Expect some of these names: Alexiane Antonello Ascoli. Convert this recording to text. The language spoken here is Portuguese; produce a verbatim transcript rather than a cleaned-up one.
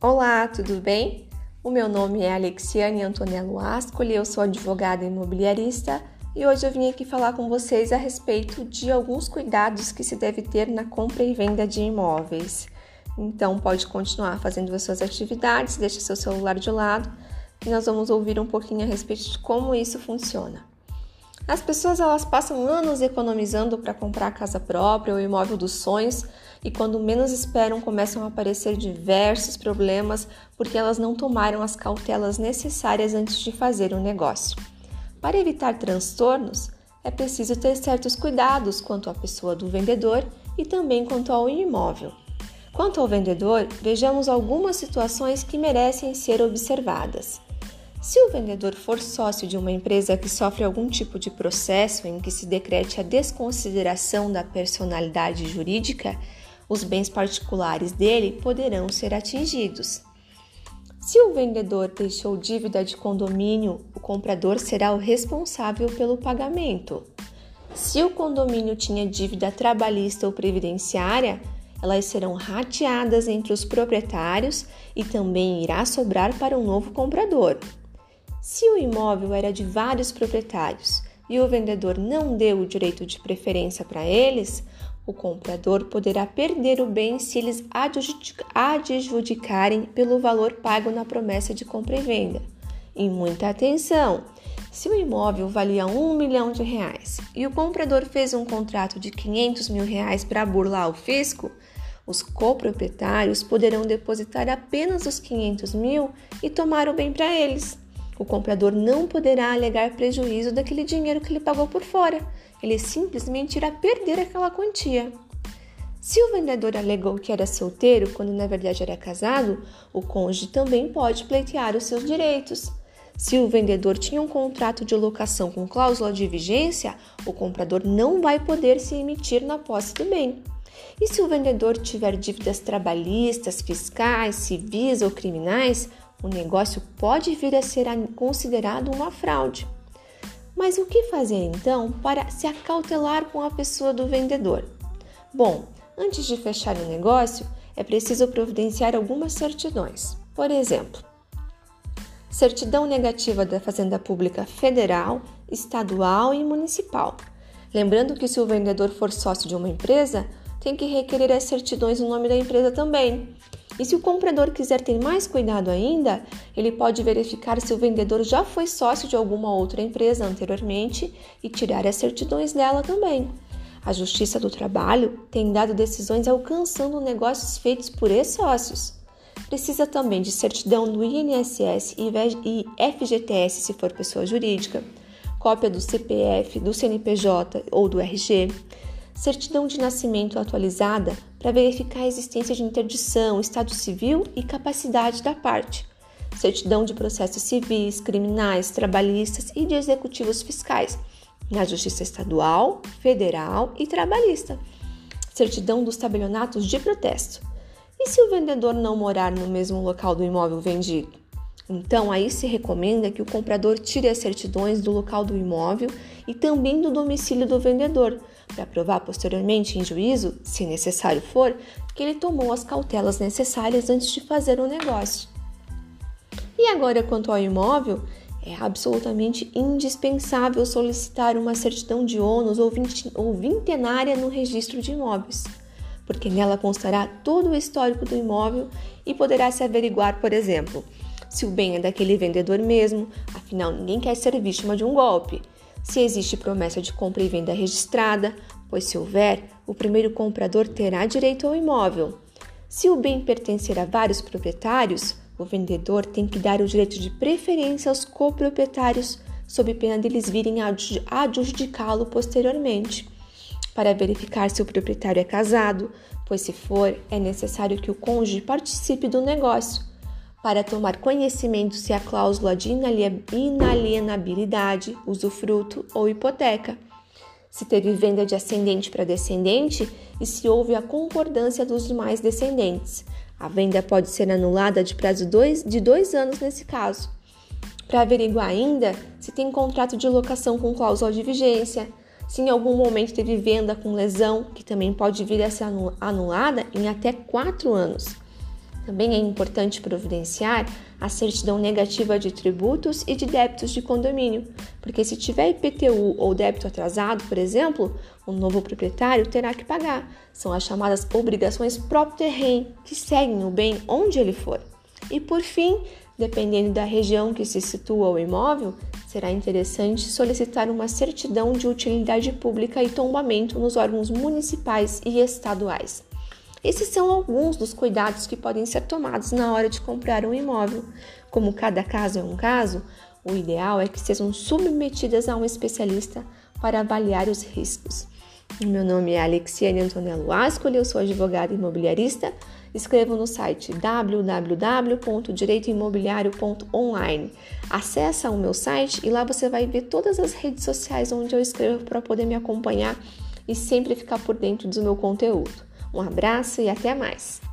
Olá, tudo bem? O meu nome é Alexiane Antonello Ascoli, eu sou advogada imobiliarista e hoje eu vim aqui falar com vocês a respeito de alguns cuidados que se deve ter na compra e venda de imóveis. Então, pode continuar fazendo as suas atividades, deixa seu celular de lado e nós vamos ouvir um pouquinho a respeito de como isso funciona. As pessoas elas passam anos economizando para comprar a casa própria, o imóvel dos sonhos, e quando menos esperam começam a aparecer diversos problemas porque elas não tomaram as cautelas necessárias antes de fazer o negócio. Para evitar transtornos, é preciso ter certos cuidados quanto à pessoa do vendedor e também quanto ao imóvel. Quanto ao vendedor, vejamos algumas situações que merecem ser observadas. Se o vendedor for sócio de uma empresa que sofre algum tipo de processo em que se decrete a desconsideração da personalidade jurídica, os bens particulares dele poderão ser atingidos. Se o vendedor deixou dívida de condomínio, o comprador será o responsável pelo pagamento. Se o condomínio tinha dívida trabalhista ou previdenciária, elas serão rateadas entre os proprietários e também irá sobrar para um novo comprador. Se o imóvel era de vários proprietários e o vendedor não deu o direito de preferência para eles, o comprador poderá perder o bem se eles adjudicarem pelo valor pago na promessa de compra e venda. E muita atenção! Se o imóvel valia um milhão de reais e o comprador fez um contrato de quinhentos mil reais para burlar o fisco, os coproprietários poderão depositar apenas os quinhentos mil e tomar o bem para eles. O comprador não poderá alegar prejuízo daquele dinheiro que ele pagou por fora. Ele simplesmente irá perder aquela quantia. Se o vendedor alegou que era solteiro, quando na verdade era casado, o cônjuge também pode pleitear os seus direitos. Se o vendedor tinha um contrato de locação com cláusula de vigência, o comprador não vai poder se emitir na posse do bem. E se o vendedor tiver dívidas trabalhistas, fiscais, civis ou criminais, o negócio pode vir a ser considerado uma fraude. Mas o que fazer então para se acautelar com a pessoa do vendedor? Bom, antes de fechar o negócio, é preciso providenciar algumas certidões. Por exemplo, certidão negativa da Fazenda Pública Federal, Estadual e Municipal. Lembrando que se o vendedor for sócio de uma empresa, tem que requerer as certidões no nome da empresa também. E se o comprador quiser ter mais cuidado ainda, ele pode verificar se o vendedor já foi sócio de alguma outra empresa anteriormente e tirar as certidões dela também. A Justiça do Trabalho tem dado decisões alcançando negócios feitos por ex-sócios. Precisa também de certidão do I N S S e F G T S se for pessoa jurídica, cópia do C P F, do C N P J ou do R G, certidão de nascimento atualizada para verificar a existência de interdição, estado civil e capacidade da parte, certidão de processos civis, criminais, trabalhistas e de executivos fiscais, na Justiça Estadual, Federal e Trabalhista, certidão dos tabelionatos de protesto. E se o vendedor não morar no mesmo local do imóvel vendido? Então, aí se recomenda que o comprador tire as certidões do local do imóvel e também do domicílio do vendedor, para provar posteriormente em juízo, se necessário for, que ele tomou as cautelas necessárias antes de fazer o negócio. E agora, quanto ao imóvel, é absolutamente indispensável solicitar uma certidão de ônus ou vintenária no registro de imóveis, porque nela constará todo o histórico do imóvel e poderá se averiguar, por exemplo, se o bem é daquele vendedor mesmo, afinal ninguém quer ser vítima de um golpe. Se existe promessa de compra e venda registrada, pois se houver, o primeiro comprador terá direito ao imóvel. Se o bem pertencer a vários proprietários, o vendedor tem que dar o direito de preferência aos coproprietários, sob pena deles virem a adjudicá-lo posteriormente. Para verificar se o proprietário é casado, pois se for, é necessário que o cônjuge participe do negócio. Para tomar conhecimento se há cláusula de inalienabilidade, usufruto ou hipoteca, se teve venda de ascendente para descendente e se houve a concordância dos demais descendentes. A venda pode ser anulada de prazo dois, de dois anos nesse caso. Para averiguar ainda se tem contrato de locação com cláusula de vigência, se em algum momento teve venda com lesão, que também pode vir a ser anulada em até quatro anos. Também é importante providenciar a certidão negativa de tributos e de débitos de condomínio, porque se tiver I P T U ou débito atrasado, por exemplo, o novo proprietário terá que pagar. São as chamadas obrigações pró-terrem, que seguem o bem onde ele for. E por fim, dependendo da região que se situa o imóvel, será interessante solicitar uma certidão de utilidade pública e tombamento nos órgãos municipais e estaduais. Esses são alguns dos cuidados que podem ser tomados na hora de comprar um imóvel. Como cada caso é um caso, o ideal é que sejam submetidas a um especialista para avaliar os riscos. Meu nome é Alexiane Antonello Ascoli, eu sou advogada imobiliarista. Escrevo no site w w w ponto direito imobiliário ponto online. Acesse o meu site e lá você vai ver todas as redes sociais onde eu escrevo para poder me acompanhar e sempre ficar por dentro do meu conteúdo. Um abraço e até mais!